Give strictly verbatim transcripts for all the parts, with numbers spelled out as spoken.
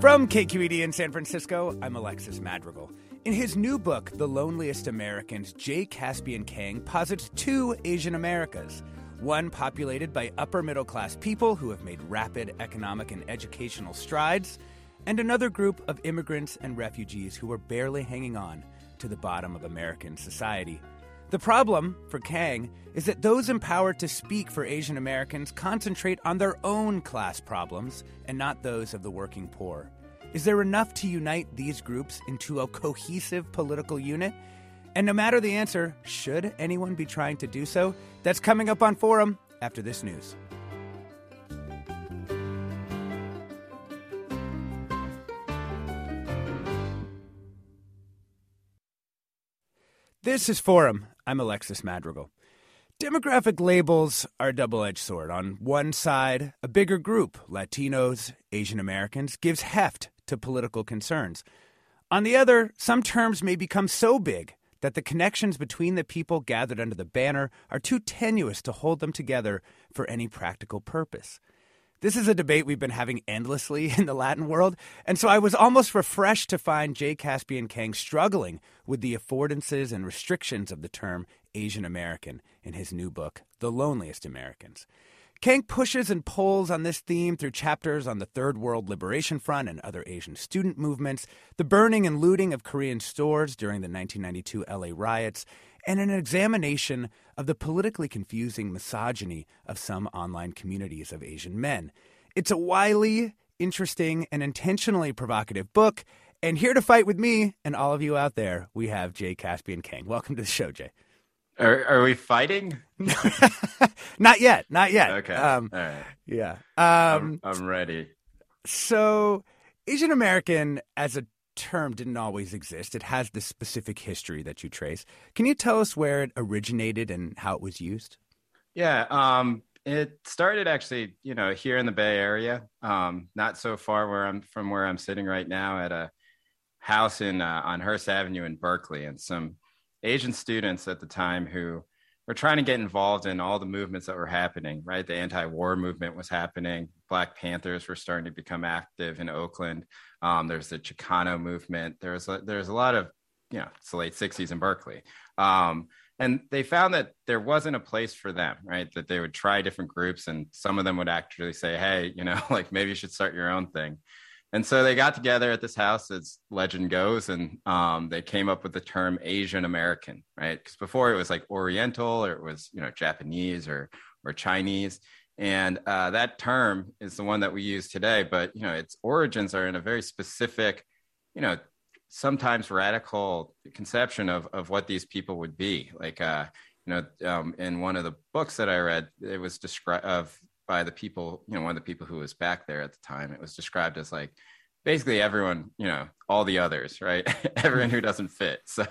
From K Q E D in San Francisco, I'm Alexis Madrigal. In his new book, The Loneliest Americans, Jay Caspian Kang posits two Asian Americas, one populated by upper-middle-class people who have made rapid economic and educational strides, and another group of immigrants and refugees who are barely hanging on to the bottom of American society. The problem, for Kang, is that those empowered to speak for Asian Americans concentrate on their own class problems and not those of the working poor. Is there enough to unite these groups into a cohesive political unit? And no matter the answer, should anyone be trying to do so? That's coming up on Forum after this news. This is Forum. I'm Alexis Madrigal. Demographic labels are a double-edged sword. On one side, a bigger group, Latinos, Asian Americans, gives heft to political concerns. On the other, some terms may become so big that the connections between the people gathered under the banner are too tenuous to hold them together for any practical purpose. This is a debate we've been having endlessly in the Latin world, and so I was almost refreshed to find Jay Caspian Kang struggling with the affordances and restrictions of the term Asian American in his new book, The Loneliest Americans. Kang pushes and pulls on this theme through chapters on the Third World Liberation Front and other Asian student movements, the burning and looting of Korean stores during the nineteen ninety-two L A riots, and an examination of the politically confusing misogyny of some online communities of Asian men. It's a wily, interesting, and intentionally provocative book, and here to fight with me and all of you out there, we have Jay Caspian Kang. Welcome to the show, Jay. Are, are we fighting? Not yet, not yet. Okay, um, all right. Yeah. Um, I'm, I'm ready. So, Asian American as a term didn't always exist. It has this specific history that you trace. Can you tell us where it originated and how it was used? Yeah, um, it started actually, you know, here in the Bay Area, um, not so far where I'm from where I'm sitting right now, at a house in uh, on Hearst Avenue in Berkeley, and some Asian students at the time who were trying to get involved in all the movements that were happening. Right, the anti-war movement was happening. Black Panthers were starting to become active in Oakland. Um, there's the Chicano movement. There's a, there's a lot of, you know, it's the late sixties in Berkeley. Um, and they found that there wasn't a place for them, right? That they would try different groups and some of them would actually say, hey, you know, like maybe you should start your own thing. And so they got together at this house, as legend goes, and um, they came up with the term Asian American, right? Because before it was like Oriental, or it was, you know, Japanese or or Chinese. And uh, that term is the one that we use today, but, you know, its origins are in a very specific, you know, sometimes radical conception of, of what these people would be. Like, uh, you know, um, in one of the books that I read, it was described of by the people, you know, one of the people who was back there at the time, it was described as like, basically everyone, you know, all the others, right? Everyone who doesn't fit. So,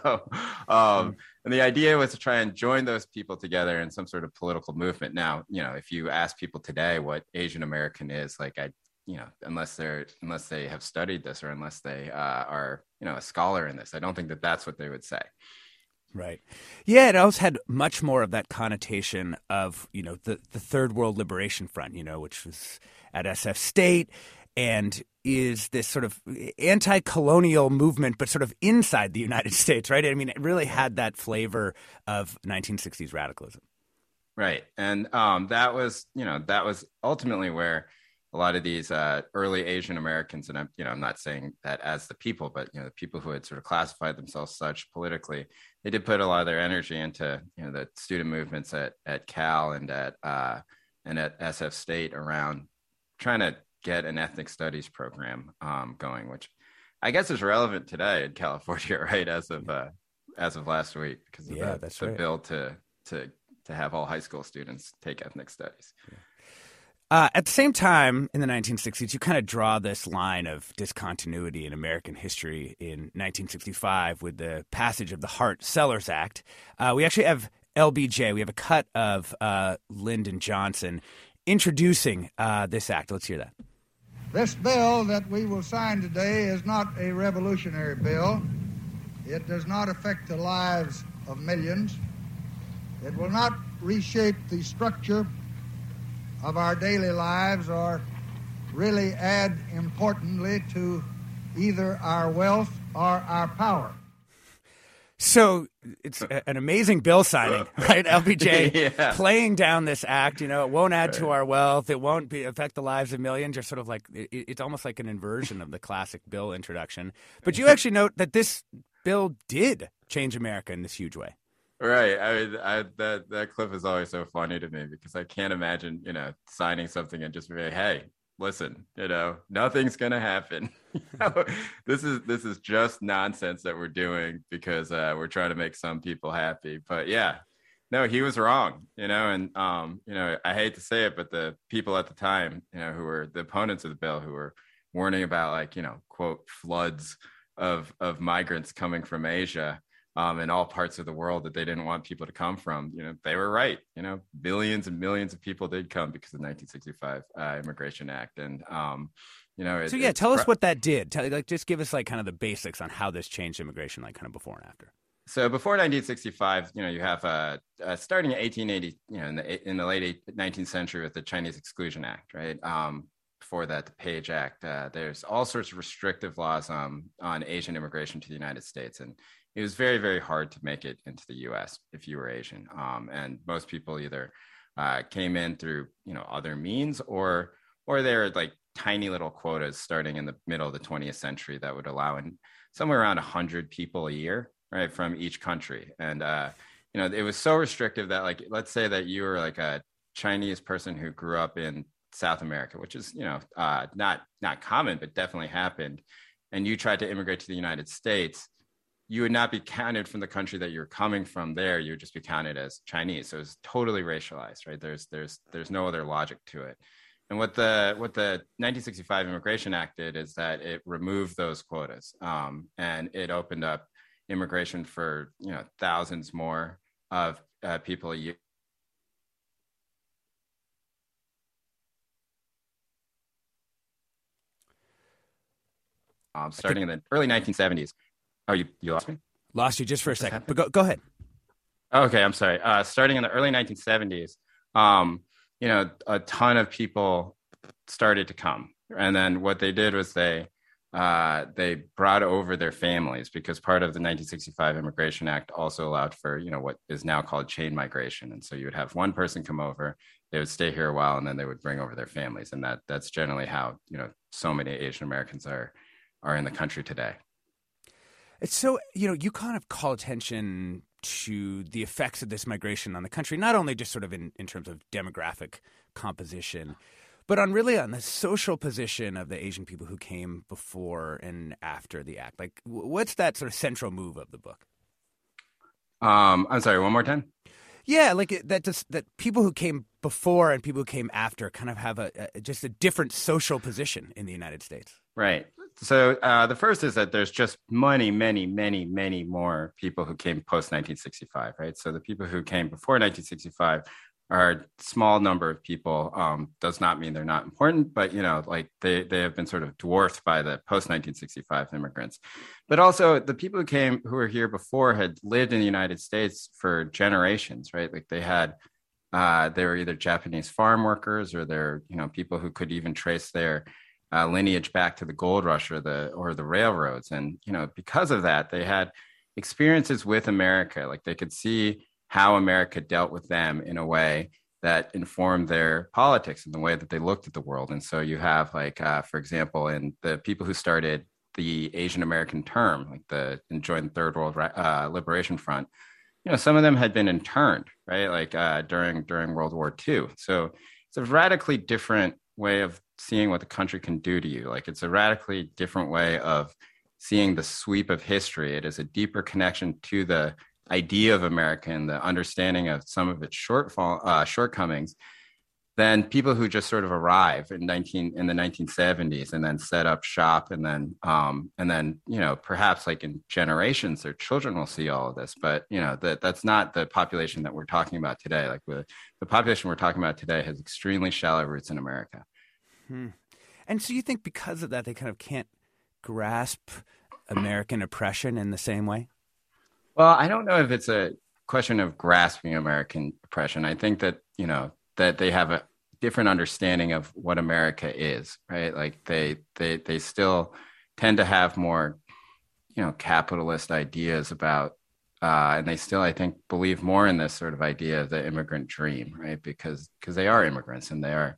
um, and the idea was to try and join those people together in some sort of political movement. Now, you know, if you ask people today what Asian American is, like, I, you know, unless they're, unless they have studied this or unless they uh, are, you know, a scholar in this, I don't think that that's what they would say. Right. Yeah, it also had much more of that connotation of, you know, the, the Third World Liberation Front, you know, which was at S F State, and is this sort of anti-colonial movement, but sort of inside the United States, right? I mean, it really had that flavor of nineteen sixties radicalism. Right. And um, that was, you know, that was ultimately where a lot of these uh, early Asian Americans, and I'm, you know, I'm not saying that as the people, but, you know, the people who had sort of classified themselves such politically, they did put a lot of their energy into, you know, the student movements at at Cal and at uh, and at S F State around trying to get an ethnic studies program um, going, which I guess is relevant today in California, right? As of uh, as of last week, because of yeah, the, that's the right. bill to to to have all high school students take ethnic studies. Yeah. Uh, at the same time, in the nineteen sixties, you kind of draw this line of discontinuity in American history in nineteen sixty-five with the passage of the Hart-Celler Act. Uh, we actually have L B J. We have a cut of uh, Lyndon Johnson introducing uh, this act. Let's hear that. This bill that we will sign today is not a revolutionary bill. It does not affect the lives of millions. It will not reshape the structure of our daily lives or really add importantly to either our wealth or our power. So it's an amazing bill signing, right? L B J yeah. playing down this act, you know, it won't add right. to our wealth. It won't be, affect the lives of millions. You're sort of like, it's almost like an inversion of the classic bill introduction. But you actually note that this bill did change America in this huge way. Right. I mean, I, that, that clip is always so funny to me because I can't imagine, you know, signing something and just be like, hey, listen, you know, nothing's going to happen. You know, this is this is just nonsense that we're doing because uh, we're trying to make some people happy. But yeah, no, he was wrong, you know, and, um, you know, I hate to say it, but the people at the time, you know, who were the opponents of the bill, who were warning about like, you know, quote, floods of of migrants coming from Asia. Um, in all parts of the world that they didn't want people to come from, you know, they were right. You know, billions and millions of people did come because of the nineteen sixty-five uh, Immigration Act. And, um, you know, it, so, yeah, tell us what that did. Tell, like, just give us like kind of the basics on how this changed immigration, like kind of before and after. So before nineteen sixty-five, you know, you have uh, uh, starting in eighteen eighty, you know, in the, in the late nineteenth century with the Chinese Exclusion Act. Right. Um, before that, the Page Act. Uh, there's all sorts of restrictive laws um, on Asian immigration to the United States. And it was very, very hard to make it into the U S if you were Asian. Um, and most people either uh, came in through, you know, other means or or there are like tiny little quotas starting in the middle of the twentieth century that would allow in somewhere around one hundred people a year, right, from each country. And, uh, you know, it was so restrictive that like, let's say that you were like a Chinese person who grew up in South America, which is, you know, uh, not not common, but definitely happened. And you tried to immigrate to the United States, you would not be counted from the country that you're coming from there. You would just be counted as Chinese. So it's totally racialized, right? There's there's there's no other logic to it. And what the what the nineteen sixty-five Immigration Act did is that it removed those quotas um, and it opened up immigration for, you know, thousands more of uh, people a year. Um, starting in the early nineteen seventies. Oh, you, you lost me? Lost you just for a second, but go, go ahead. Okay, I'm sorry. Uh, starting in the early nineteen seventies, um, you know, a ton of people started to come. And then what they did was they uh, they brought over their families because part of the nineteen sixty-five Immigration Act also allowed for, you know, what is now called chain migration. And so you would have one person come over, they would stay here a while, and then they would bring over their families. And that that's generally how, you know, so many Asian Americans are are in the country today. It's so, you know, you kind of call attention to the effects of this migration on the country, not only just sort of in, in terms of demographic composition, but on really on the social position of the Asian people who came before and after the act. Like, what's that sort of central move of the book? Um, I'm sorry, one more time? Yeah, like that just that people who came before and people who came after kind of have a, a just a different social position in the United States. Right. So uh, the first is that there's just many, many, many, many more people who came post nineteen sixty-five, right? So the people who came before nineteen sixty-five are a small number of people. Um, does not mean they're not important, but, you know, like they, they have been sort of dwarfed by the post nineteen sixty-five immigrants. But also the people who came who were here before had lived in the United States for generations, right? Like they had uh, they were either Japanese farm workers or they're, you know, people who could even trace their Uh, lineage back to the gold rush or the or the railroads. And, you know, because of that, they had experiences with America. Like they could see how America dealt with them in a way that informed their politics and the way that they looked at the world. And so you have, like, uh, for example, in the people who started the Asian American term, like the and joined the Third World uh, Liberation Front, you know, some of them had been interned, right? Like uh, during during World War Two. So it's a radically different way of seeing what the country can do to you. Like, it's a radically different way of seeing the sweep of history. It is a deeper connection to the idea of America and the understanding of some of its shortfall uh, shortcomings than people who just sort of arrive in nineteen in the nineteen seventies and then set up shop, and then um, and then you know, perhaps like in generations, their children will see all of this. But you know, that that's not the population that we're talking about today. Like, the the population we're talking about today has extremely shallow roots in America. Hmm. And so you think because of that, they kind of can't grasp American oppression in the same way? Well, I don't know if it's a question of grasping American oppression. I think that, you know, that they have a different understanding of what America is, right? Like, they they they still tend to have more, you know, capitalist ideas about, uh, and they still, I think, believe more in this sort of idea of the immigrant dream, right? Because because they are immigrants and they are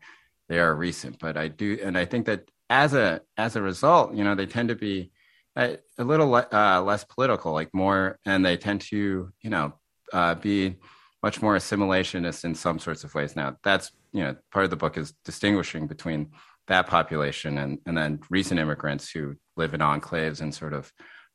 they are recent. But I do, and I think that as a as a result, you know, they tend to be a, a little uh, less political, like more, and they tend to, you know, uh, be much more assimilationist in some sorts of ways. Now, that's, you know, part of the book is distinguishing between that population and, and then recent immigrants who live in enclaves and sort of,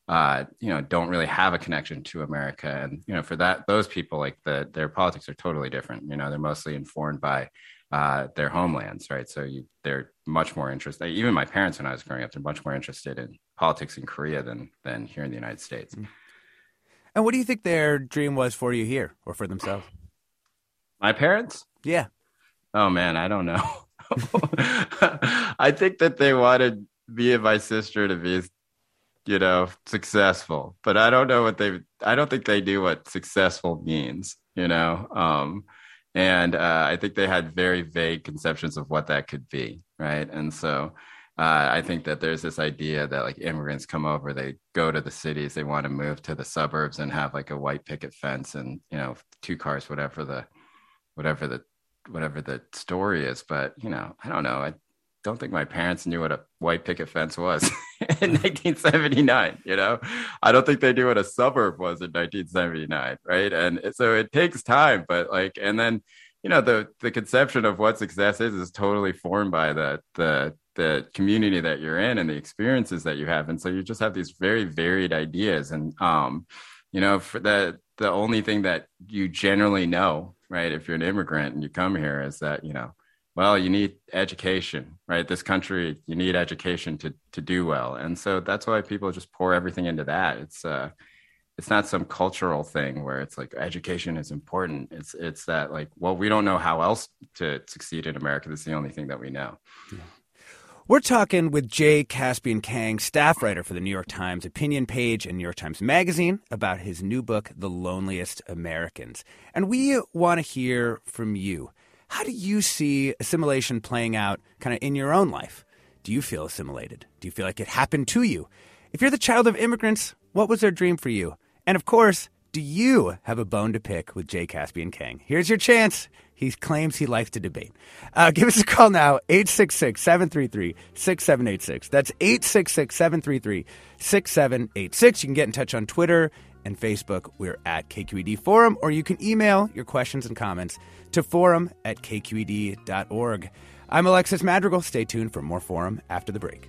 uh, you know, don't really have a connection to America. And, you know, for that, those people, like, the, their politics are totally different. You know, they're mostly informed by uh, their homelands, right? So you, they're much more interested. Even my parents, when I was growing up, they're much more interested in politics in Korea than than here in the United States. And what do you think their dream was for you here, or for themselves? My parents? Yeah. Oh man, I don't know. I think that they wanted me and my sister to be, you know, successful, but I don't know what they, I don't think they knew what successful means, you know? Um, And uh, I think they had very vague conceptions of what that could be, right? And so uh, I think that there's this idea that, like, immigrants come over, they go to the cities, they want to move to the suburbs and have like a white picket fence and, you know, two cars, whatever the, whatever the, whatever the story is. But, you know, I don't know. I don't think my parents knew what a white picket fence was in nineteen seventy-nine, you know? I don't think they knew what a suburb was in nineteen seventy-nine, right? And so it takes time, but like, and then, you know, the the conception of what success is is totally formed by the the the community that you're in and the experiences that you have. And so you just have these very varied ideas. And, um, you know, for the the only thing that you generally know, right, if you're an immigrant and you come here, is that, you know, well, you need education, right? This country, you need education to to do well. And so that's why people just pour everything into that. It's uh, it's not some cultural thing where it's like education is important. It's it's that, like, well, we don't know how else to succeed in America. That's the only thing that we know. Yeah. We're talking with Jay Caspian Kang, staff writer for the New York Times opinion page and New York Times Magazine, about his new book, The Loneliest Americans. And we want to hear from you. How do you see assimilation playing out kind of in your own life? Do you feel assimilated? Do you feel like it happened to you? If you're the child of immigrants, what was their dream for you? And of course, do you have a bone to pick with Jay Caspian Kang? Here's your chance. He claims he likes to debate. Uh, give us a call now, eight six six, seven three three, six seven eight six. That's eight six six, seven three three, six seven eight six. You can get in touch on Twitter and Facebook. We're at K Q E D Forum, or you can email your questions and comments to forum at K Q E D dot org. I'm Alexis Madrigal. Stay tuned for more Forum after the break.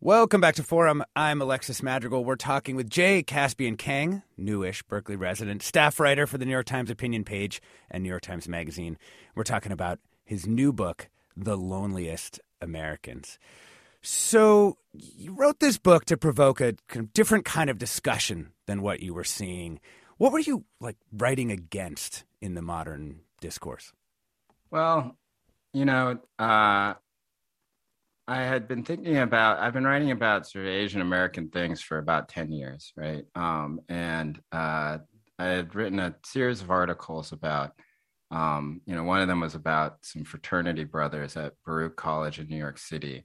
Welcome back to Forum. I'm Alexis Madrigal. We're talking with Jay Caspian Kang, newish Berkeley resident, staff writer for the New York Times opinion page and New York Times Magazine. We're talking about his new book, The Loneliest Americans. So you wrote this book to provoke a kind of different kind of discussion than what you were seeing. What were you like writing against in the modern discourse? Well, you know, uh, I had been thinking about, I've been writing about sort of Asian American things for about ten years, right? Um, and uh, I had written a series of articles about, um, you know, one of them was about some fraternity brothers at Baruch College in New York City,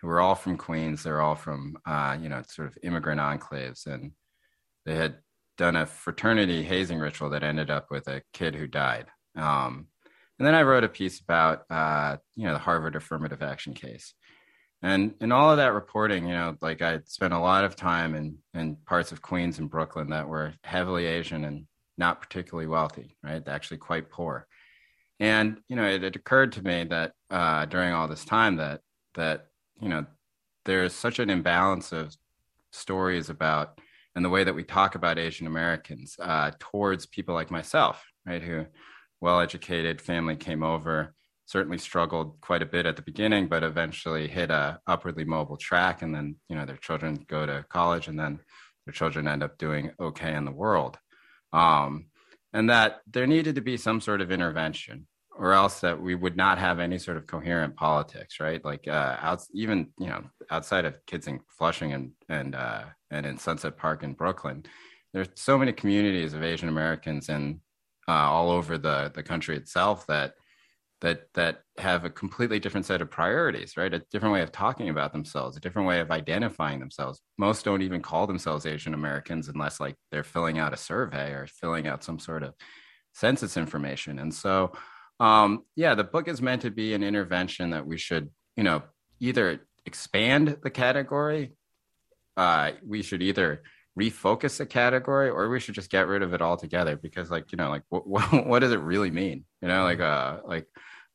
who were all from Queens. They're all from, uh, you know, sort of immigrant enclaves. And they had done a fraternity hazing ritual that ended up with a kid who died. Um, and then I wrote a piece about, uh, you know, the Harvard affirmative action case. And in all of that reporting, you know, like I spent a lot of time in, in parts of Queens and Brooklyn that were heavily Asian and not particularly wealthy, right? Actually quite poor. And, you know, it, it occurred to me that uh, during all this time that, that, you know, there's such an imbalance of stories about and the way that we talk about Asian Americans uh, towards people like myself, right? Who well-educated family came over, certainly struggled quite a bit at the beginning, but eventually hit a upwardly mobile track. And then, you know, their children go to college and then their children end up doing okay in the world. Um, and that there needed to be some sort of intervention or else that we would not have any sort of coherent politics, right? Like uh, out, even, you know, outside of kids in Flushing and, and, uh, and in Sunset Park in Brooklyn, there's so many communities of Asian Americans and uh, all over the, the country itself that that that have a completely different set of priorities, right? A different way of talking about themselves, a different way of identifying themselves. Most don't even call themselves Asian Americans unless like they're filling out a survey or filling out some sort of census information. And so, um, yeah, the book is meant to be an intervention that we should, you know, either expand the category, uh, we should either refocus the category, or we should just get rid of it altogether because like, you know, like what, what, what does it really mean? You know, like, uh, like,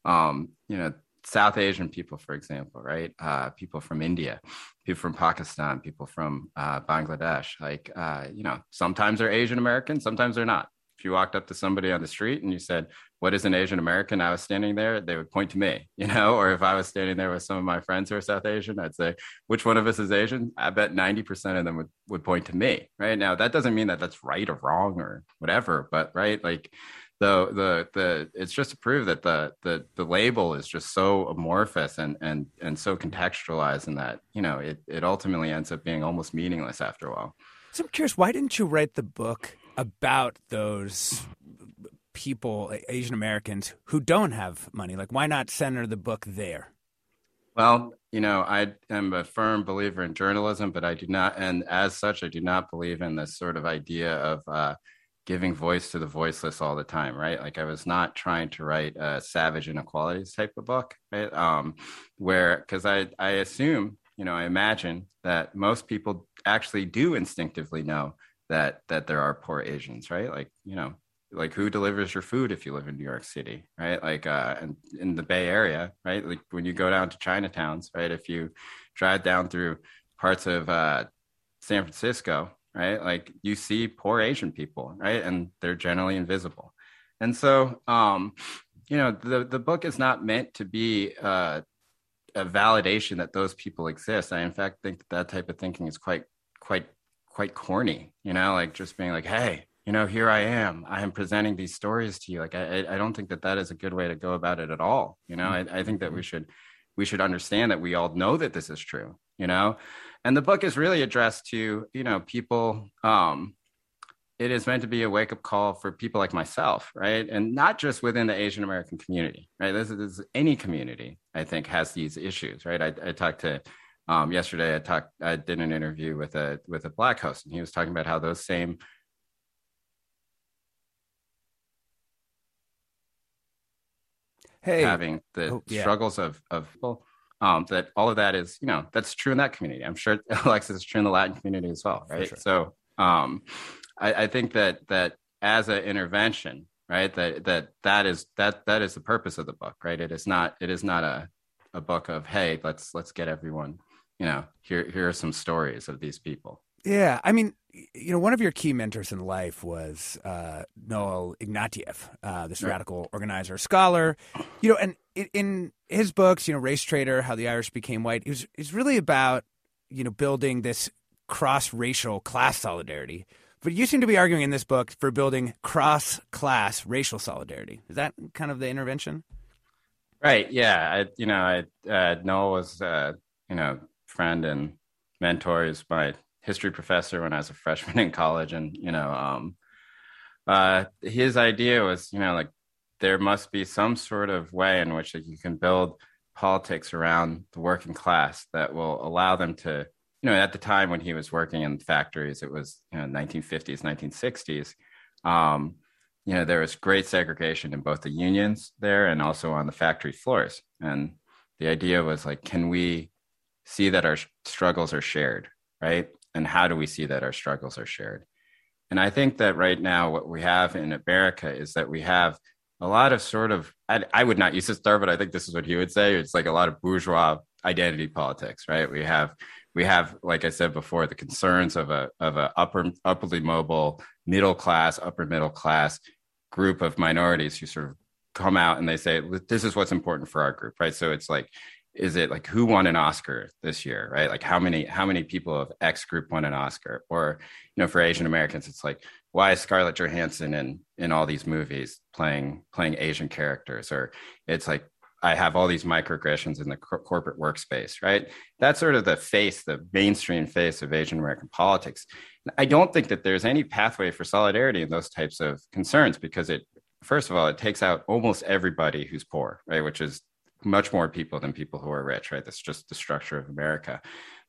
um, you know, South Asian people, for example, right. Uh, people from India, people from Pakistan, people from, uh, Bangladesh, like, uh, you know, sometimes they're Asian American, sometimes they're not. If you walked up to somebody on the street and you said, what is an Asian American? I was standing there, they would point to me, you know, or if I was standing there with some of my friends who are South Asian, I'd say, which one of us is Asian? I bet ninety percent of them would, would point to me right now. That doesn't mean that that's right or wrong or whatever, but right. Like the, the, the, it's just to prove that the, the, the label is just so amorphous and, and, and so contextualized in that, you know, it, it ultimately ends up being almost meaningless after a while. So I'm curious, why didn't you write the book about those people, Asian Americans, who don't have money? Like, why not center the book there? Well, you know, I am a firm believer in journalism, but I do not, and as such, I do not believe in this sort of idea of uh, giving voice to the voiceless all the time, right? Like, I was not trying to write a savage inequalities type of book, right? Um, where, because I, I assume, you know, I imagine that most people actually do instinctively know that that there are poor Asians, right? Like, you know, like who delivers your food if you live in New York City, right? Like uh, and in the Bay Area, right? Like when you go down to Chinatowns, right? If you drive down through parts of uh, San Francisco, right? Like you see poor Asian people, right? And they're generally invisible. And so, um, you know, the, the book is not meant to be uh, a validation that those people exist. I, in fact, think that, that type of thinking is quite, quite, quite corny, you know, like just being like, hey, you know, here I am, I am presenting these stories to you. Like, I, I don't think that that is a good way to go about it at all. You know, I, I think that we should, we should understand that we all know that this is true, you know, and the book is really addressed to, you know, people, um, it is meant to be a wake up call for people like myself, right? And not just within the Asian American community, right? This is, this is any community, I think, has these issues, right? I, I talked to Um, yesterday, I talked. I did an interview with a with a black host, and he was talking about how those same hey. having the oh, yeah. struggles of of people. Um, that all of that is, you know, that's true in that community. I'm sure Alexis is true in the Latin community as well, right? Sure. So um, I, I think that that as an intervention, right, that that that is that that is the purpose of the book, right? It is not it is not a a book of hey, let's let's get everyone, you know, here here are some stories of these people. Yeah, I mean, you know, one of your key mentors in life was uh, Noel Ignatiev, uh, this yeah. radical organizer, scholar, you know, and in his books, you know, Race Traitor: How the Irish Became White, it was, it's really about, you know, building this cross-racial class solidarity. But you seem to be arguing in this book for building cross-class racial solidarity. Is that kind of the intervention? Right. Yeah. I, you know, I, uh, Noel was, uh, you know, friend and mentor. He's my history professor when I was a freshman in college, and you know, um, uh, his idea was, you know, like there must be some sort of way in which like, you can build politics around the working class that will allow them to, you know, at the time when he was working in factories, it was, you know, nineteen fifties, nineteen sixties. Um, you know, there was great segregation in both the unions there and also on the factory floors. And the idea was like, can we see that our struggles are shared, right? And how do we see that our struggles are shared? And I think that right now what we have in America is that we have a lot of sort of, I, I would not use this term, but I think this is what he would say. It's like a lot of bourgeois identity politics, right? We have, we have, like I said before, the concerns of a of a upper, upperly mobile, middle class, upper middle class group of minorities who sort of come out and they say, this is what's important for our group, right? So it's like, is it like who won an Oscar this year, right? Like how many how many people of X group won an Oscar? Or, you know, for Asian Americans, it's like, why is Scarlett Johansson in in all these movies playing playing Asian characters? Or it's like, I have all these microaggressions in the cor- corporate workspace, right? That's sort of the face, the mainstream face of Asian American politics. I don't think that there's any pathway for solidarity in those types of concerns because it, first of all, it takes out almost everybody who's poor, right? Which is much more people than people who are rich, right? That's just the structure of America.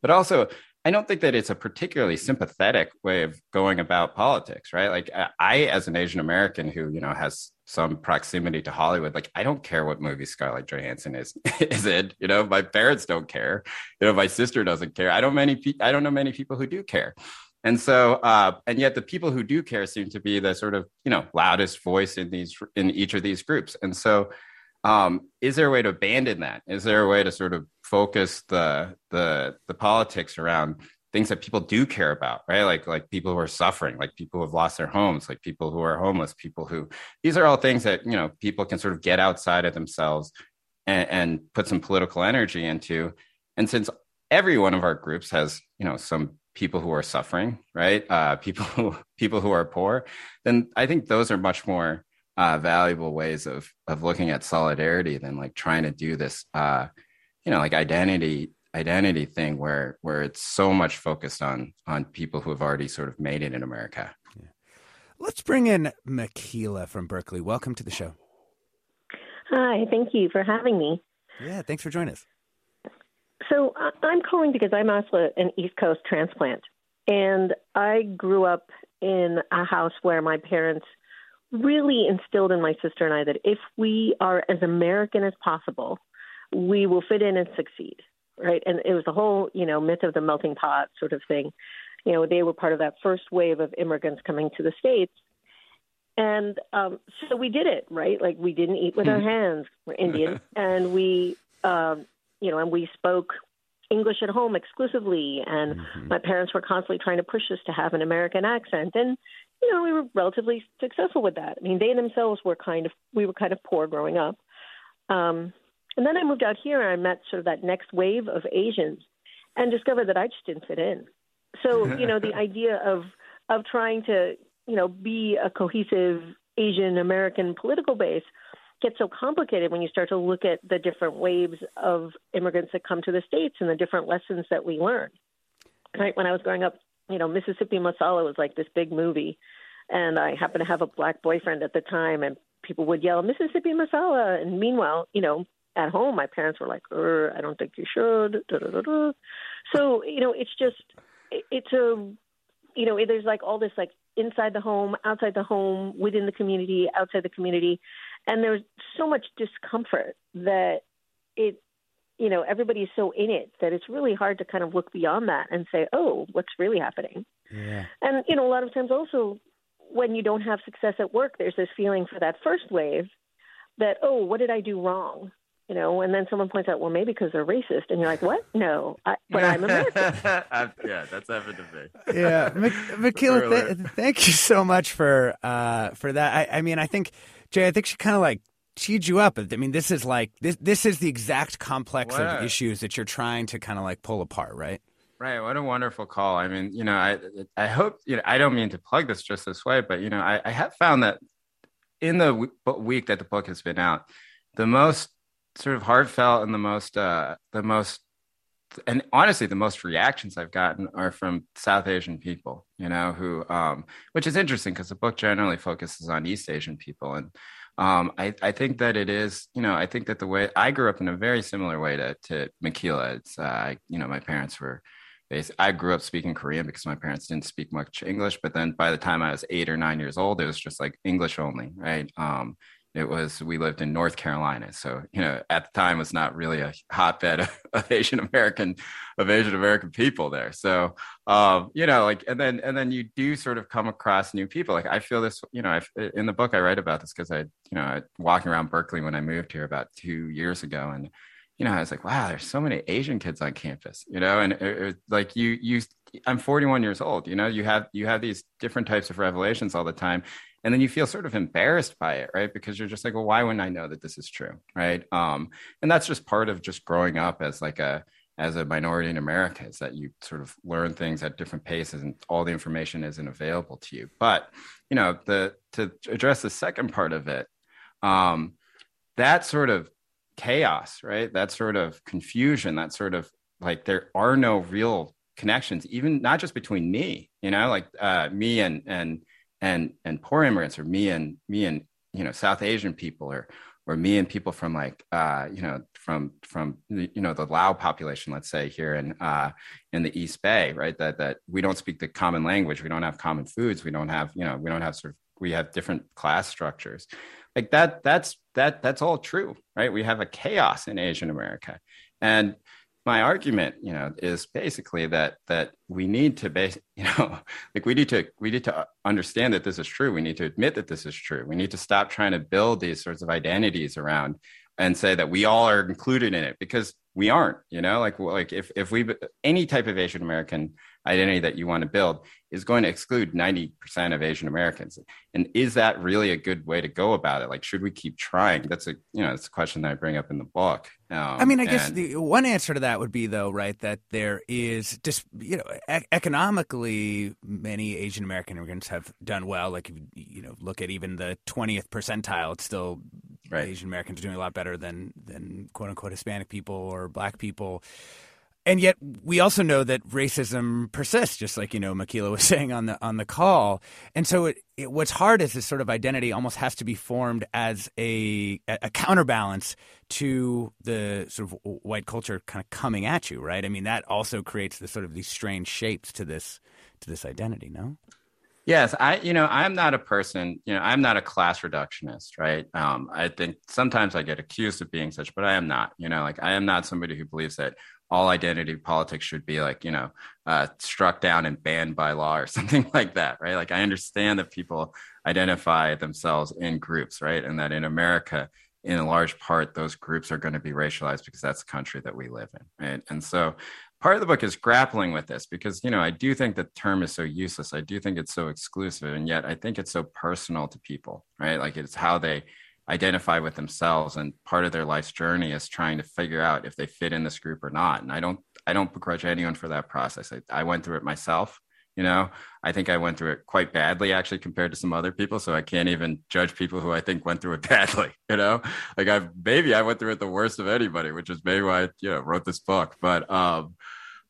But also, I don't think that it's a particularly sympathetic way of going about politics, right? Like I, as an Asian American who, you know, has some proximity to Hollywood, like I don't care what movie Scarlett Johansson is is in. You know, my parents don't care. You know, my sister doesn't care. I don't many. Pe- I don't know many people who do care. And so, uh, and yet the people who do care seem to be the sort of, you know, loudest voice in these in each of these groups. And so, Um, is there a way to abandon that? Is there a way to sort of focus the the the politics around things that people do care about, right? Like like people who are suffering, like people who have lost their homes, like people who are homeless, people who, these are all things that, you know, people can sort of get outside of themselves and, and put some political energy into. And since every one of our groups has, you know, some people who are suffering, right? Uh, people who, people who are poor, then I think those are much more Uh, valuable ways of of looking at solidarity than like trying to do this, uh, you know, like identity identity thing where where it's so much focused on on people who have already sort of made it in America. Yeah. Let's bring in Makila from Berkeley. Welcome to the show. Hi, thank you for having me. Yeah, thanks for joining us. So I'm calling because I'm also an East Coast transplant, and I grew up in a house where my parents really instilled in my sister and I that if we are as American as possible, we will fit in and succeed, right? And it was the whole, you know, myth of the melting pot sort of thing. You know, they were part of that first wave of immigrants coming to the States. And um, so we did it, right? Like we didn't eat with our hands. We're Indian. And we, um, you know, and we spoke English at home exclusively. And mm-hmm. my parents were constantly trying to push us to have an American accent. And, you know, we were relatively successful with that. I mean, they themselves were kind of, we were kind of poor growing up. Um, and then I moved out here and I met sort of that next wave of Asians and discovered that I just didn't fit in. So, you know, the idea of, of trying to, you know, be a cohesive Asian American political base gets so complicated when you start to look at the different waves of immigrants that come to the States and the different lessons that we learn. Right. When I was growing up, you know, Mississippi Masala was like this big movie. And I happened to have a black boyfriend at the time, and people would yell, Mississippi Masala. And meanwhile, you know, at home, my parents were like, er, I don't think you should. Da, da, da, da. So, you know, it's just, it, it's a, you know, there's like all this like inside the home, outside the home, within the community, outside the community. And there's so much discomfort that it, you know, everybody's so in it that it's really hard to kind of look beyond that and say, oh, what's really happening? Yeah. And, you know, a lot of times also when you don't have success at work, there's this feeling for that first wave that, oh, what did I do wrong? You know, and then someone points out, well, maybe because they're racist. And you're like, what? No, I, but I'm American. Yeah, that's happened to me. Yeah. Michaela, th- thank you so much for uh, for that. I, I mean, I think, Jay, I think she kind of like teed you up. I mean, this is like this, this is the exact complex what? of issues that you're trying to kind of like pull apart, right? Right. What a wonderful call. I mean, you know, I I hope, you know, I don't mean to plug this just this way, but, you know, I, I have found that in the w- week that the book has been out, the most sort of heartfelt and the most, uh, the most, and honestly, the most reactions I've gotten are from South Asian people, you know, who, um, which is interesting because the book generally focuses on East Asian people. And um, I, I think that it is, you know, I think that the way I grew up in a very similar way to, to Michaela, it's, uh, you know, my parents were based, I grew up speaking Korean because my parents didn't speak much English, but then by the time I was eight or nine years old, it was just like English only, right? Um, It was, we lived in North Carolina. So, you know, at the time was not really a hotbed of, of Asian American, of Asian American people there. So, um, you know, like, and then, and then you do sort of come across new people. Like I feel this, you know, I've, in the book I write about this because I, you know, I walking around Berkeley when I moved here about two years ago. And, you know, I was like, wow, there's so many Asian kids on campus, you know, and it, it, like you, you, I'm forty-one years old, you know, you have, you have these different types of revelations all the time. And then you feel sort of embarrassed by it, right? Because you're just like, well, why wouldn't I know that this is true, right? Um, and that's just part of just growing up as like a as a minority in America, is that you sort of learn things at different paces and all the information isn't available to you. But, you know, the to address the second part of it, um, that sort of chaos, right? That sort of confusion, that sort of like there are no real connections, even not just between me, you know, like uh, me and and. and and poor immigrants, or me and me and you know South Asian people, or or me and people from like uh you know from from you know the Lao population, let's say, here in uh in the East Bay, right? That that we don't speak the common language, we don't have common foods, we don't have you know we don't have sort of we have different class structures. Like that that's that that's all true, right? We have a chaos in Asian America. And my argument, you know, is basically that that we need to, base, you know, like we need to we need to understand that this is true. We need to admit that this is true. We need to stop trying to build these sorts of identities around and say that we all are included in it, because we aren't. You know, like like if if we any type of Asian American identity that you want to build is going to exclude ninety percent of Asian Americans. And is that really a good way to go about it? Like, should we keep trying? That's a, you know, that's a question that I bring up in the book. Um, I mean, I and- guess the one answer to that would be, though, right, that there is just, you know, e- economically, many Asian American immigrants have done well. Like, you know, look at even the twentieth percentile, it's still right. Asian Americans are doing a lot better than than quote unquote Hispanic people or Black people. And yet we also know that racism persists, just like, you know, Michaela was saying on the on the call. And so it, it, what's hard is this sort of identity almost has to be formed as a, a counterbalance to the sort of white culture kind of coming at you, right? I mean, that also creates this sort of these strange shapes to this to this identity, no? Yes, I, you know, I'm not a person, you know, I'm not a class reductionist, right? Um, I think sometimes I get accused of being such, but I am not, you know, like I am not somebody who believes that all identity politics should be like, you know, uh, struck down and banned by law or something like that, right? Like I understand that people identify themselves in groups, right? And that in America, in a large part, those groups are going to be racialized because that's the country that we live in, right? And so part of the book is grappling with this because, you know, I do think the term is so useless. I do think it's so exclusive, and yet I think it's so personal to people, right? Like it's how they identify with themselves, and part of their life's journey is trying to figure out if they fit in this group or not. And I don't, I don't begrudge anyone for that process. I, I went through it myself. You know, I think I went through it quite badly, actually, compared to some other people. So I can't even judge people who I think went through it badly. You know, like I've maybe I went through it the worst of anybody, which is maybe why I you know, wrote this book. But um,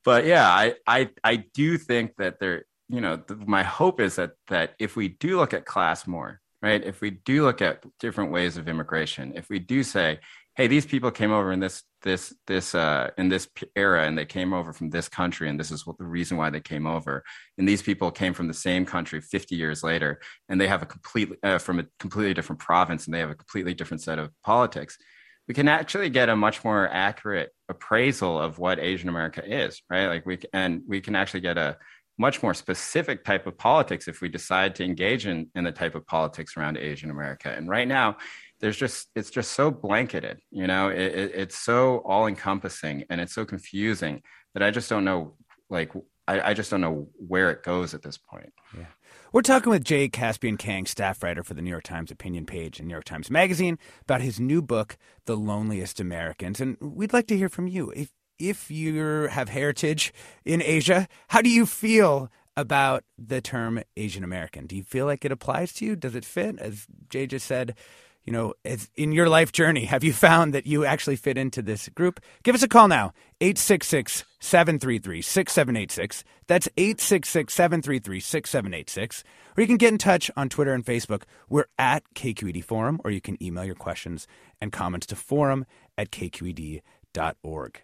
but yeah, I I I do think that there, you know, th- my hope is that that if we do look at class more, right, if we do look at different ways of immigration, if we do say, hey, these people came over in this this this uh, in this era, and they came over from this country, and this is what the reason why they came over. And these people came from the same country fifty years later, and they have a completely uh, from a completely different province, and they have a completely different set of politics. We can actually get a much more accurate appraisal of what Asian America is, right? Like we and we can actually get a much more specific type of politics if we decide to engage in, in the type of politics around Asian America. And right now, there's just it's just so blanketed, you know, it, it, it's so all encompassing and it's so confusing that I just don't know, like, I, I just don't know where it goes at this point. Yeah. We're talking with Jay Caspian Kang, staff writer for the New York Times opinion page and New York Times Magazine, about his new book, The Loneliest Americans. And we'd like to hear from you. If If you have heritage in Asia, how do you feel about the term Asian American? Do you feel like it applies to you? Does it fit? As Jay just said, you know, as in your life journey, have you found that you actually fit into this group? Give us a call now, eight six six, seven three three, six seven eight six. That's eight six six, seven three three, six seven eight six. Or you can get in touch on Twitter and Facebook. We're at K Q E D Forum, or you can email your questions and comments to forum at K Q E D dot org.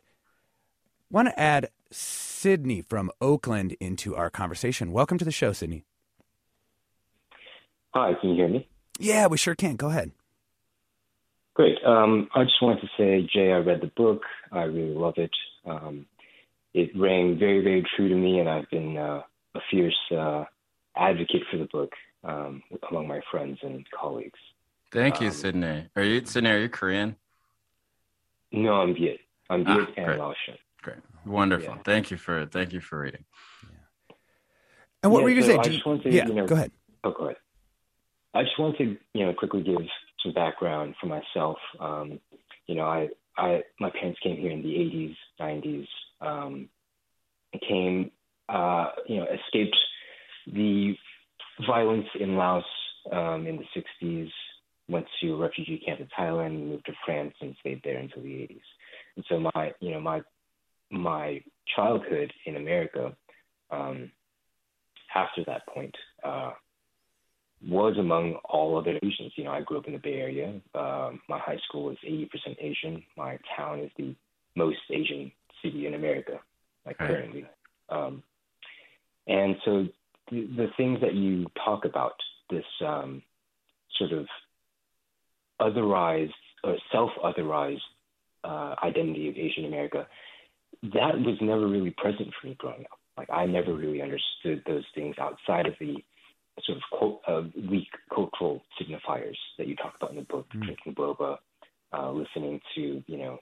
Want to add Sydney from Oakland into our conversation. Welcome to the show, Sydney. Hi, can you hear me? Yeah, we sure can. Go ahead. Great. Um, I just wanted to say, Jay, I read the book. I really love it. Um, it rang very, very true to me, and I've been uh, a fierce uh, advocate for the book um, among my friends and colleagues. Thank you, um, Sydney. Are you Sydney? Are you Korean? No, I'm Viet. I'm Viet ah, and great. Laotian. Great. Wonderful. Yeah. Thank you for thank you for reading. Yeah. And what yeah, were you so going to say? You, to, yeah, you know, go ahead. Oh, go ahead. I just want to, you know, quickly give some background for myself. Um, you know, I, I my parents came here in the eighties, nineties. Um, came, uh, you know, escaped the violence in Laos um, in the sixties. Went to a refugee camp in Thailand, moved to France, and stayed there until the eighties. And so my, you know, my my childhood in America, um, after that point, uh, was among all other Asians. You know, I grew up in the Bay Area. Uh, my high school is eighty percent Asian. My town is the most Asian city in America, like right. currently. Um, and so th- the things that you talk about, this um, sort of otherized or self-otherized uh, identity of Asian America, that was never really present for me growing up. Like, I never really understood those things outside of the sort of quote, uh, weak cultural signifiers that you talk about in the book, mm. drinking boba, uh, listening to, you know,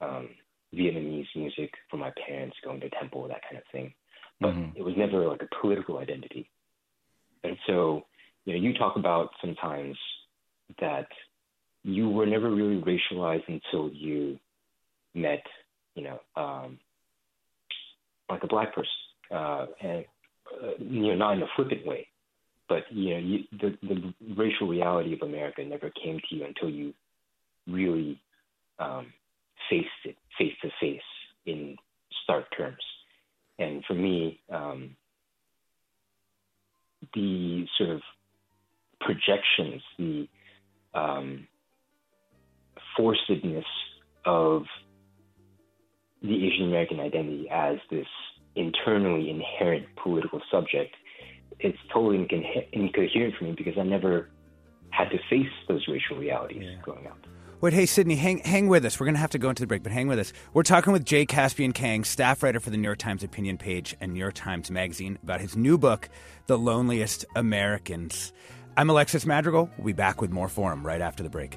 um, Vietnamese music from my parents, going to temple, that kind of thing. But mm-hmm. it was never like a political identity. And so, you know, you talk about sometimes that you were never really racialized until you met, you know, um, like a black person, uh, and, uh, you know, not in a flippant way, but, you know, you, the, the racial reality of America never came to you until you really um, faced it face to face in stark terms. And for me, um, the sort of projections, the um, forcedness of the Asian American identity as this internally inherent political subject, it's totally inco- incoherent for me because I never had to face those racial realities yeah. growing up. Wait, hey, Sydney, hang hang with us. We're going to have to go into the break, but hang with us. We're talking with Jay Caspian Kang, staff writer for the New York Times opinion page and New York Times Magazine, about his new book, The Loneliest Americans. I'm Alexis Madrigal. We'll be back with more Forum right after the break.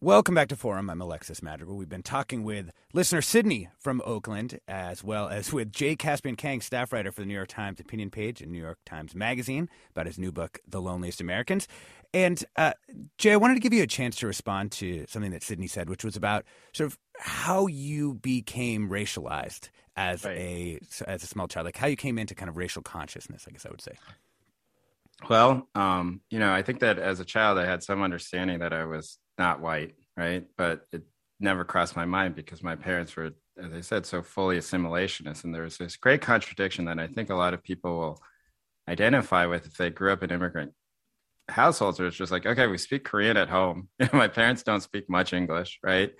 Welcome back to Forum. I'm Alexis Madrigal. We've been talking with listener Sydney from Oakland, as well as with Jay Caspian Kang, staff writer for the New York Times opinion page and New York Times Magazine, about his new book, The Loneliest Americans. And, uh, Jay, I wanted to give you a chance to respond to something that Sydney said, which was about sort of how you became racialized as, right. a, as a small child, like how you came into kind of racial consciousness, I guess I would say. Well, um, you know, I think that as a child, I had some understanding that I was not white, right? But it never crossed my mind because my parents were, as I said, so fully assimilationist. And there was this great contradiction that I think a lot of people will identify with if they grew up in immigrant households, where it's just like, okay, we speak Korean at home. My parents don't speak much English, right?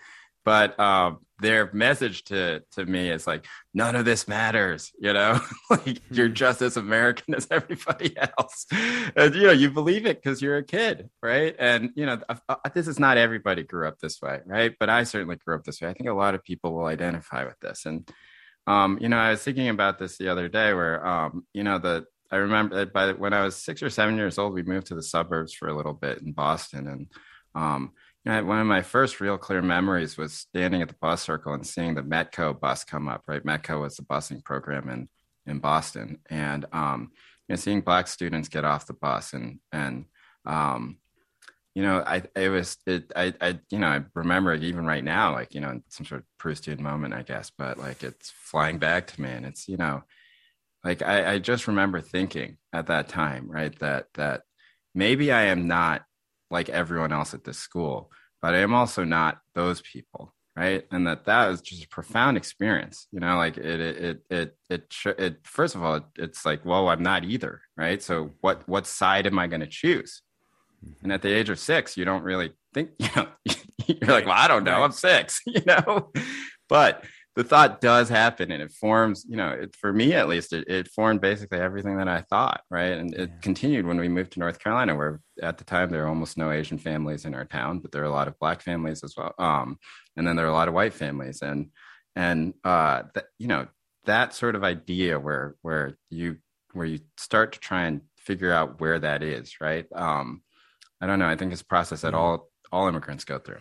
But um, their message to to me is like, none of this matters, you know, like you're just as American as everybody else. And, you know, you believe it because you're a kid, right? And, you know, I, I, this is not everybody grew up this way, right? But I certainly grew up this way. I think a lot of people will identify with this. And, um, you know, I was thinking about this the other day where, um, you know, the I remember that by when I was six or seven years old, we moved to the suburbs for a little bit in Boston. And, um you know, one of my first real clear memories was standing at the bus circle and seeing the Metco bus come up, right? Metco was the busing program in, in Boston. And, um, you know, seeing Black students get off the bus and, and, um, you know, I, it was, it, I, I, you know, I remember it even right now, like, you know, some sort of Proustian moment, I guess, but like, it's flying back to me and it's, you know, like, I, I just remember thinking at that time, right. That, that maybe I am not like everyone else at this school, but I am also not those people, right? And that that is just a profound experience, you know, like it, it, it, it, it, it first of all, it, it's like, well, I'm not either, right? So what, what side am I going to choose? And at the age of six, you don't really think, you know, you're like, well, I don't know, I'm six, you know, but the thought does happen and it forms, you know, it, for me, at least it, it formed basically everything that I thought. Right. And it yeah. continued when we moved to North Carolina, where at the time there were almost no Asian families in our town, but there are a lot of Black families as well. Um, and then there are a lot of white families and, and uh, th- you know, that sort of idea where, where you, where you start to try and figure out where that is. Right. Um, I don't know. I think it's a process that all, all immigrants go through.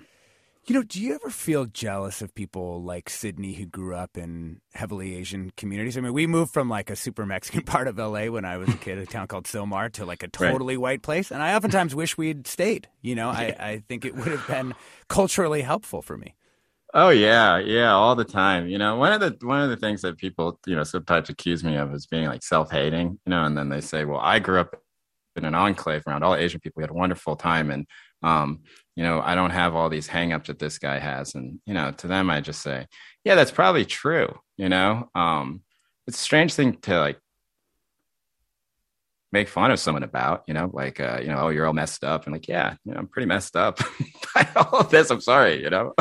You know, do you ever feel jealous of people like Sydney who grew up in heavily Asian communities? I mean, we moved from like a super Mexican part of L A when I was a kid, a town called Silmar, to like a totally right. white place. And I oftentimes wish we'd stayed. You know, I, I think it would have been culturally helpful for me. Oh, yeah. Yeah. All the time. You know, one of the one of the things that people, you know, sometimes accuse me of is being like self-hating, you know, and then they say, well, I grew up in an enclave around all Asian people. We had a wonderful time. And, um, you know, I don't have all these hangups that this guy has. And, you know, to them, I just say, yeah, that's probably true. You know, um, it's a strange thing to like make fun of someone about, you know, like, uh, you know, oh, you're all messed up. And like, yeah, you know, I'm pretty messed up by all of this. I'm sorry, you know,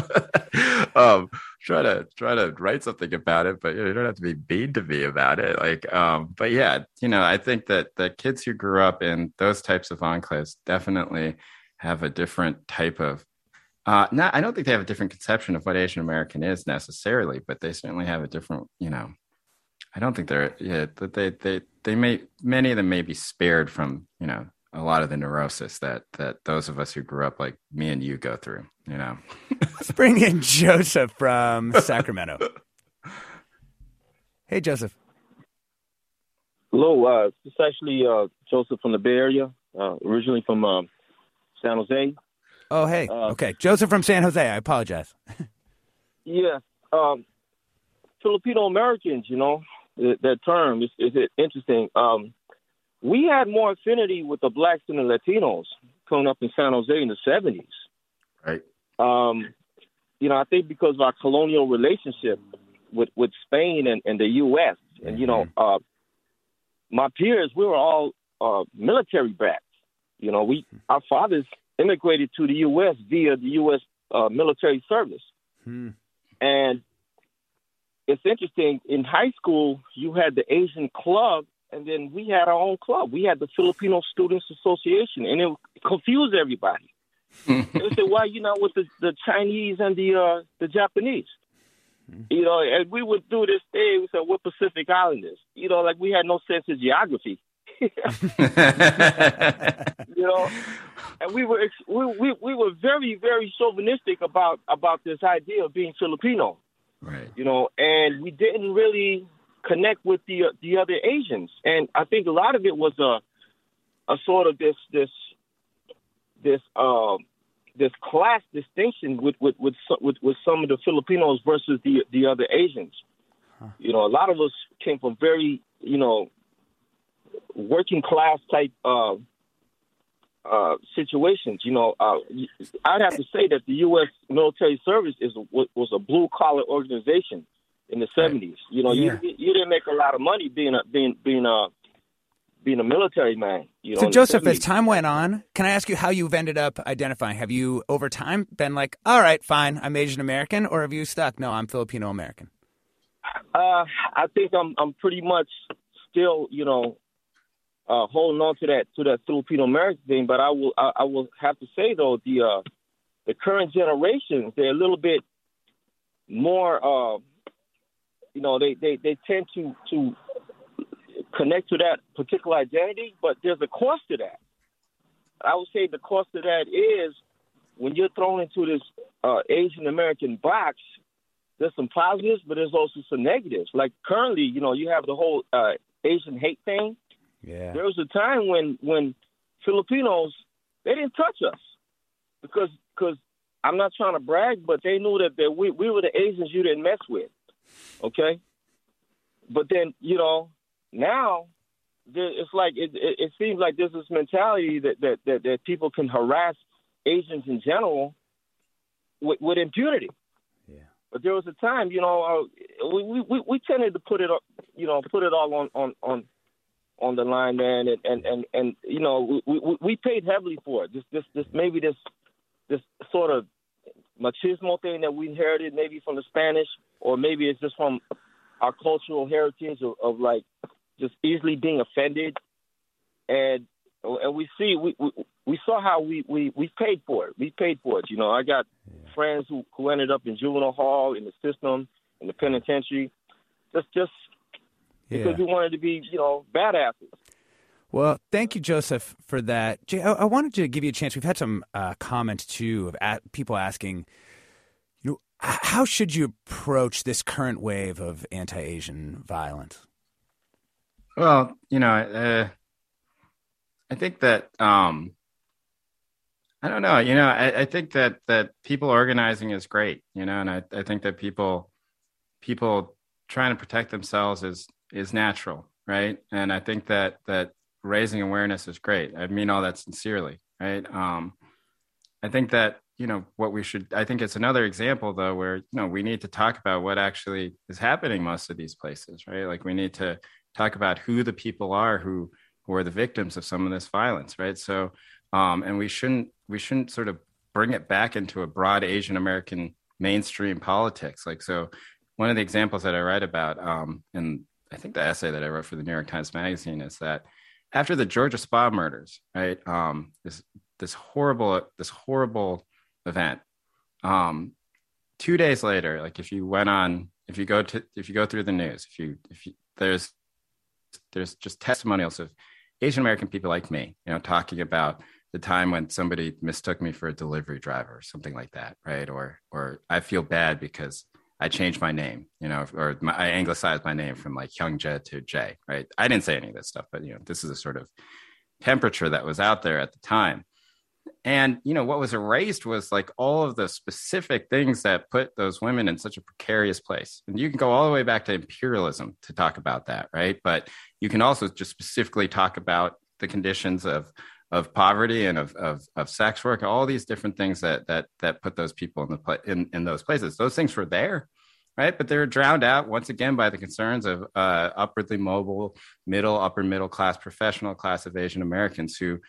um, try to try to write something about it, but you know, you don't have to be mean to me about it. Like, um, but yeah, you know, I think that the kids who grew up in those types of enclaves definitely have a different type of, uh, not, I don't think they have a different conception of what Asian American is necessarily, but they certainly have a different, you know, I don't think they're, yeah, they, they, they may, many of them may be spared from, you know, a lot of the neurosis that, that those of us who grew up like me and you go through, you know. Let's bring in Joseph from Sacramento. Hey, Joseph. Hello. Uh, this is actually, uh, Joseph from the Bay Area, uh, originally from, um, San Jose. Oh, hey. Uh, okay. Joseph from San Jose. I apologize. yeah. Um, Filipino Americans, you know, that, that term is, is interesting. Um, we had more affinity with the blacks than the Latinos coming up in San Jose in the seventies. Right. Um, you know, I think because of our colonial relationship, with, with Spain and, and the U S And, you know, uh, my peers, we were all uh, military brats. You know, we our fathers immigrated to the U S via the U S uh, military service. Hmm. And it's interesting, in high school, you had the Asian club, and then we had our own club. We had the Filipino Students Association, and it confused everybody. They said, why you not with the, the Chinese and the uh, the Japanese? You know, and we would do this thing. We said, we're Pacific Islanders. You know, like we had no sense of geography. You know, and we were we, we we were very very chauvinistic about about this idea of being Filipino. Right. You know, and we didn't really connect with the the other Asians. And I think a lot of it was a a sort of this this this uh, this class distinction with with, with with with some of the Filipinos versus the the other Asians. Huh. You know, a lot of us came from very, you know, working class type uh, uh, situations. You know, uh, I'd have to say that the U S military service is was a blue collar organization in the seventies. You know, yeah. you you didn't make a lot of money being a, being being a being a military man. You know, so, Joseph, as time went on, can I ask you how you've ended up identifying? Have you, over time, been like, all right, fine, I'm Asian American, or have you stuck, no, I'm Filipino American? Uh, I think I'm I'm pretty much still, you know, uh, holding on to that to that Filipino American thing. But I will I, I will have to say, though, the uh, the current generations, they're a little bit more, uh, you know, they, they, they tend to to connect to that particular identity, but there's a cost to that. I would say the cost of that is when you're thrown into this uh, Asian American box, there's some positives, but there's also some negatives. Like currently, you know, you have the whole uh, Asian hate thing. Yeah. There was a time when, when Filipinos, they didn't touch us because, because I'm not trying to brag, but they knew that, that we, we were the Asians you didn't mess with. Okay. But then, you know, now, it's like it, it, it seems like there's this mentality that, that, that, that people can harass Asians in general with, with impunity. Yeah. But there was a time, you know, uh, we, we we tended to put it, you know, put it all on on, on, on the line, man, and, and, and, and you know, we, we we paid heavily for it. This this this maybe this this sort of machismo thing that we inherited, maybe from the Spanish, or maybe it's just from our cultural heritage of, of like. Just easily being offended, and and we see we we, we saw how we, we, we paid for it. We paid for it. You know, I got yeah. friends who, who ended up in juvenile hall, in the system, in the penitentiary, just just yeah. because we wanted to be, you know, badasses. Well, thank you, Joseph, for that. Jay, I, I wanted to give you a chance. We've had some uh, comments too of a- people asking, you know, how should you approach this current wave of anti-Asian violence? Well, you know, uh, I think that, um, I don't know, you know, I, I think that, that people organizing is great, you know, and I, I think that people, people trying to protect themselves is, is natural. Right. And I think that, that raising awareness is great. I mean, all that sincerely. Right. Um, I think that, you know, what we should, I think it's another example though, where, you know, we need to talk about what actually is happening most of these places, right? Like we need to talk about who the people are who, who are the victims of some of this violence, right? So, um, and we shouldn't we shouldn't sort of bring it back into a broad Asian American mainstream politics. Like, so one of the examples that I write about, um, and I think the essay that I wrote for the New York Times Magazine is that after the Georgia spa murders, right, um, this this horrible this horrible event, um, two days later, like if you went on, if you go to if you go through the news, if you if you, there's There's just testimonials of Asian American people like me, you know, talking about the time when somebody mistook me for a delivery driver or something like that, right? Or, or I feel bad because I changed my name, you know, or my, I anglicized my name from like Hyungja to Jay, right? I didn't say any of this stuff, but you know, this is a sort of temperature that was out there at the time. And you know, what was erased was like all of the specific things that put those women in such a precarious place. And you can go all the way back to imperialism to talk about that, right? But you can also just specifically talk about the conditions of of poverty and of of, of sex work, all these different things that that that put those people in the pla- in, in those places. Those things were there, right? But they're drowned out once again by the concerns of uh, upwardly mobile, middle, upper middle class, professional class of Asian Americans who,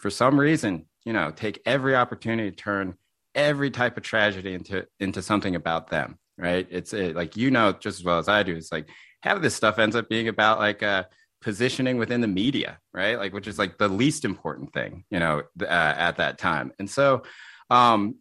for some reason, you know, take every opportunity to turn every type of tragedy into into something about them, right? It's it, like, you know, just as well as I do, it's like half of this stuff ends up being about like uh, positioning within the media, right? Like, which is like the least important thing, you know, uh, at that time. And so um,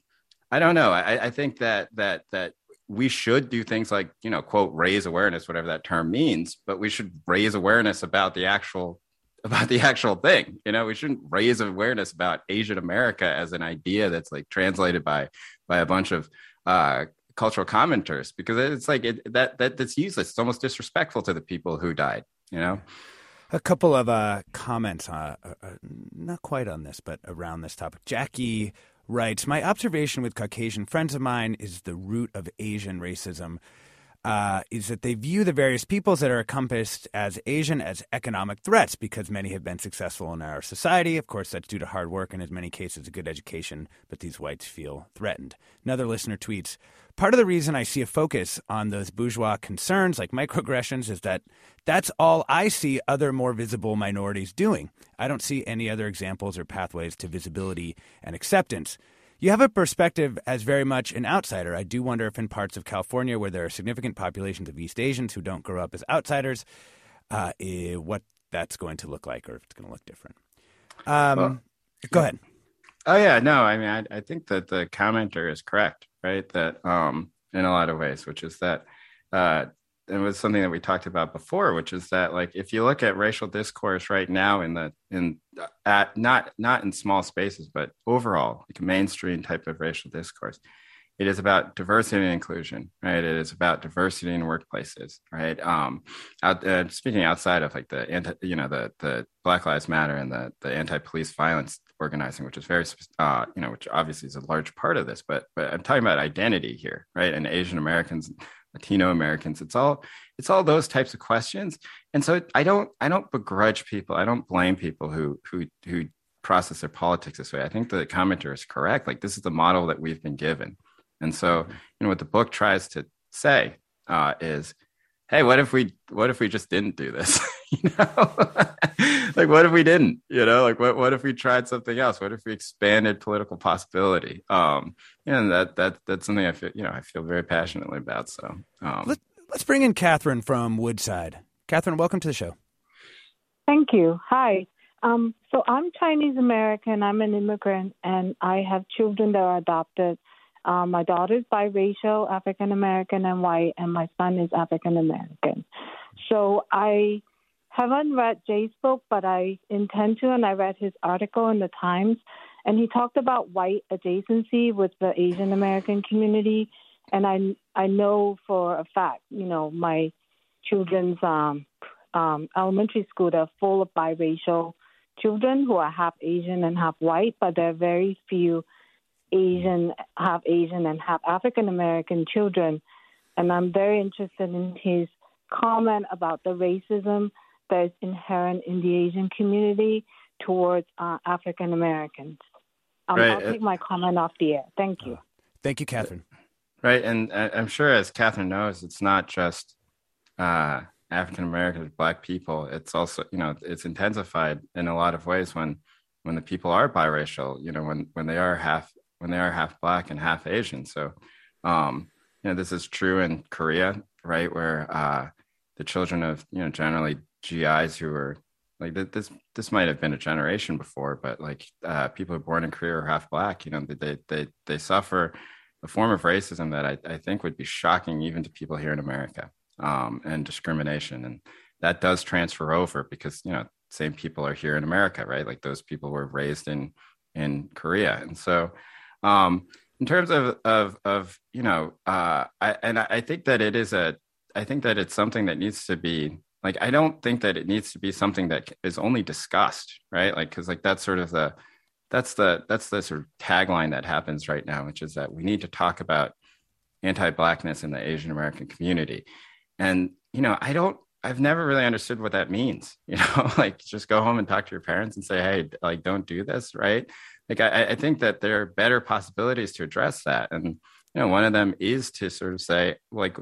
I don't know. I, I think that that that we should do things like, you know, quote, raise awareness, whatever that term means, but we should raise awareness about the actual about the actual thing. You know, we shouldn't raise awareness about Asian America as an idea that's like translated by by a bunch of uh, cultural commenters, because it's like it, that that that's useless. It's almost disrespectful to the people who died, you know. A couple of uh, comments, uh, uh, not quite on this, but around this topic. Jackie writes, my observation with Caucasian friends of mine is the root of Asian racism uh, is that they view the various peoples that are encompassed as Asian as economic threats because many have been successful in our society. Of course, that's due to hard work and, in many cases, a good education, but these whites feel threatened. Another listener tweets, part of the reason I see a focus on those bourgeois concerns like microaggressions is that that's all I see other more visible minorities doing. I don't see any other examples or pathways to visibility and acceptance. You have a perspective as very much an outsider. I do wonder if in parts of California where there are significant populations of East Asians who don't grow up as outsiders, uh, what that's going to look like or if it's going to look different. Um, well, go ahead. Oh, yeah. No, I mean, I, I think that the commenter is correct, right? That um, in a lot of ways, which is that uh, it was something that we talked about before, which is that, like, if you look at racial discourse right now in the in at not not in small spaces, but overall, like a mainstream type of racial discourse, it is about diversity and inclusion, right? It is about diversity in workplaces, right? Um, out, uh, speaking outside of like the anti, you know, the the Black Lives Matter and the the anti-police violence organizing, which is very, uh, you know, which obviously is a large part of this, but but I'm talking about identity here, right? And Asian Americans, Latino Americans, it's all it's all those types of questions. And so I don't I don't begrudge people, I don't blame people who who who process their politics this way. I think the commenter is correct. Like, this is the model that we've been given. And so, you know, what the book tries to say uh, is, hey, what if we what if we just didn't do this? You know, like, what if we didn't? You know, like, what what if we tried something else? What if we expanded political possibility? Um, and that that that's something I feel, you know, I feel very passionately about. So um, let's let's bring in Catherine from Woodside. Catherine, welcome to the show. Thank you. Hi. Um, so I'm Chinese American. I'm an immigrant, and I have children that are adopted. Um, my daughter is biracial, African-American and white, and my son is African-American. So I haven't read Jay's book, but I intend to, and I read his article in the Times, and he talked about white adjacency with the Asian-American community, and I, I know for a fact, you know, my children's um, um, elementary school, they're full of biracial children who are half Asian and half white, but there are very few Asian, half Asian and half African-American children. And I'm very interested in his comment about the racism that is inherent in the Asian community towards uh, African-Americans. Um, right. I'll take my comment off the air. Thank you. Thank you, Catherine. Right. And I'm sure, as Catherine knows, it's not just uh, African-Americans, Black people. It's also, you know, it's intensified in a lot of ways when, when the people are biracial, you know, when, when they are half when they are half Black and half Asian. So, um, you know, this is true in Korea, right, where uh, the children of, you know, generally G Is who are like this, this might have been a generation before, but like uh, people who are born in Korea are half Black, you know, they they they suffer a form of racism that I, I think would be shocking even to people here in America, um, and discrimination. And that does transfer over because, you know, same people are here in America, right? Like those people were raised in, in Korea. And so, Um, in terms of, of, of, you know, uh, I, and I think that it is a, I think that it's something that needs to be like, I don't think that it needs to be something that is only discussed, right? Like, cause like that's sort of the, that's the, that's the sort of tagline that happens right now, which is that we need to talk about anti-Blackness in the Asian American community. And, you know, I don't, I've never really understood what that means, you know, like just go home and talk to your parents and say, hey, like, don't do this, right? Like, I, I think that there are better possibilities to address that. And, you know, one of them is to sort of say, like,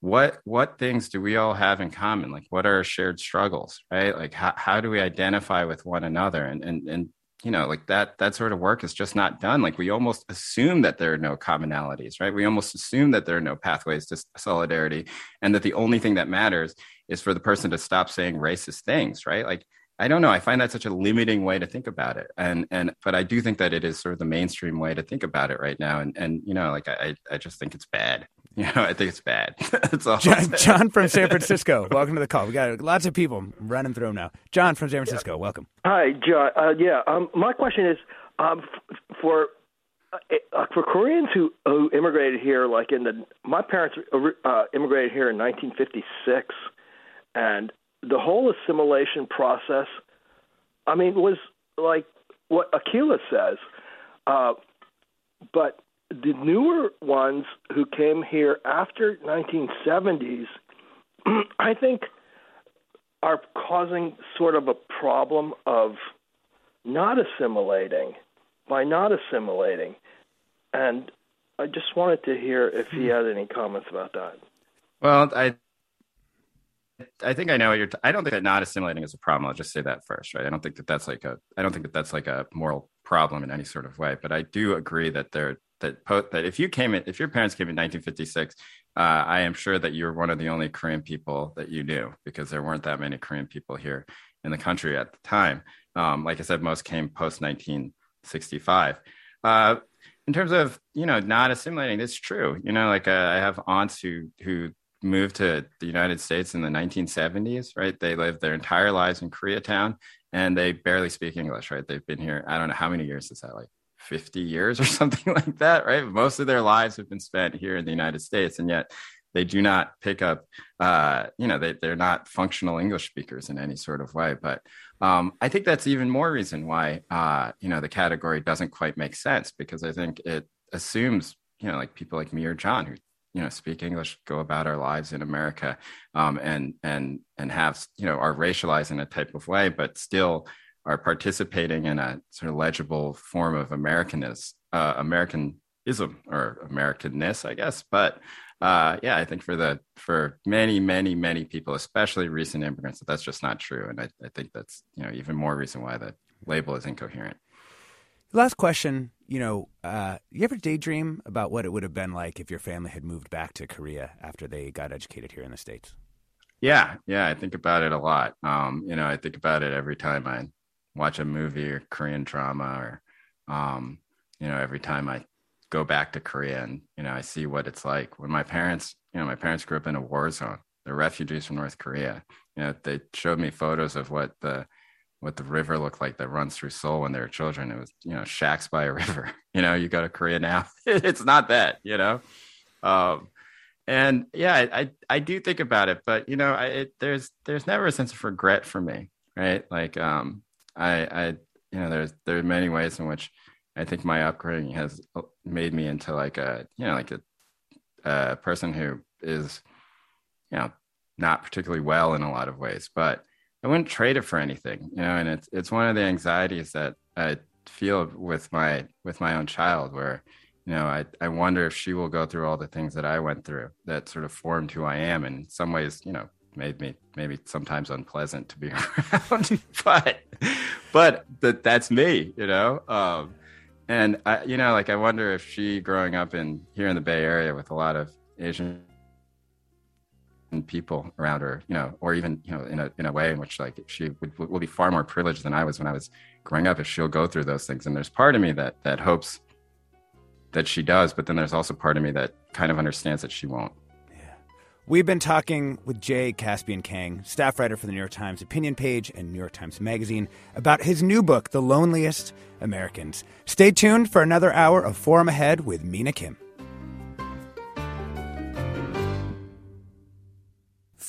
what what things do we all have in common? Like, what are our shared struggles, right? Like, how, how do we identify with one another? And, and, and, you know, like that, that sort of work is just not done. Like, we almost assume that there are no commonalities, right? We almost assume that there are no pathways to solidarity, and that the only thing that matters is for the person to stop saying racist things, right? Like, I don't know. I find that such a limiting way to think about it. And, and, but I do think that it is sort of the mainstream way to think about it right now. And, and, you know, like, I, I just think it's bad. You know, I think it's bad. That's all. John, John from San Francisco. Welcome to the call. We got lots of people running through them now. John from San Francisco. Yeah. Welcome. Hi, John. Uh, yeah. Um, my question is, um, for, uh, for Koreans who, who immigrated here, like in the, my parents uh, immigrated here in nineteen fifty-six, and the whole assimilation process, I mean, was like what Akilah says. Uh, but the newer ones who came here after nineteen seventies, I think, are causing sort of a problem of not assimilating, by not assimilating. And I just wanted to hear if he had any comments about that. Well, I... I think I know what you're. T- I don't think that not assimilating is a problem. I'll just say that first, right? I don't think that that's like a. I don't think that that's like a moral problem in any sort of way. But I do agree that there that po- that if you came in, if your parents came in nineteen fifty-six, uh, I am sure that you're one of the only Korean people that you knew, because there weren't that many Korean people here in the country at the time. Um, like I said, most came post nineteen sixty-five. Uh, in terms of, you know, not assimilating, it's true. You know, like uh, I have aunts who who. moved to the United States in the nineteen seventies, right? They lived their entire lives in Koreatown, and they barely speak English, right? They've been here, I don't know how many years is that, like fifty years or something like that, right? Most of their lives have been spent here in the United States, and yet they do not pick up, uh, you know, they, they're not functional English speakers in any sort of way. But um, I think that's even more reason why, uh, you know, the category doesn't quite make sense, because I think it assumes, you know, like people like me or John who, you know, speak English, go about our lives in America, um, and and and have, you know, are racialized in a type of way, but still are participating in a sort of legible form of Americanness, uh, Americanism or Americanness, I guess. But uh, yeah, I think for the for many, many, many people, especially recent immigrants, that that's just not true. And I, I think that's, you know, even more reason why the label is incoherent. Last question. You know, uh, you ever daydream about what it would have been like if your family had moved back to Korea after they got educated here in the States? Yeah, yeah, I think about it a lot. Um, you know, I think about it every time I watch a movie or Korean drama, or, um, you know, every time I go back to Korea and, you know, I see what it's like. When my parents, you know, my parents grew up in a war zone. They're refugees from North Korea. You know, they showed me photos of what the what the river looked like that runs through Seoul when they were children. It was, you know, shacks by a river. You know, you go to Korea now, it's not that, you know? Um, and yeah, I, I, I do think about it, but you know, I, it, there's, there's never a sense of regret for me, right? Like, um, I, I, you know, there's, there are many ways in which I think my upbringing has made me into like a, you know, like a, a person who is, you know, not particularly well in a lot of ways, but I wouldn't trade it for anything, you know. And it's it's one of the anxieties that I feel with my with my own child, where, you know, I, I wonder if she will go through all the things that I went through that sort of formed who I am, and in some ways, you know, made me maybe sometimes unpleasant to be around. but but that that's me, you know. Um, and I, you know, like I wonder if she, growing up in here in the Bay Area with a lot of Asian people around her, you know, or even, you know, in a in a way in which like she would, will be far more privileged than I was when I was growing up, if she'll go through those things. And there's part of me that that hopes that she does, but then there's also part of me that kind of understands that she won't. Yeah. We've been talking with Jay Caspian Kang, staff writer for the New York Times opinion page and New York Times Magazine, about his new book, The Loneliest Americans. Stay tuned for another hour of Forum Ahead with Mina Kim.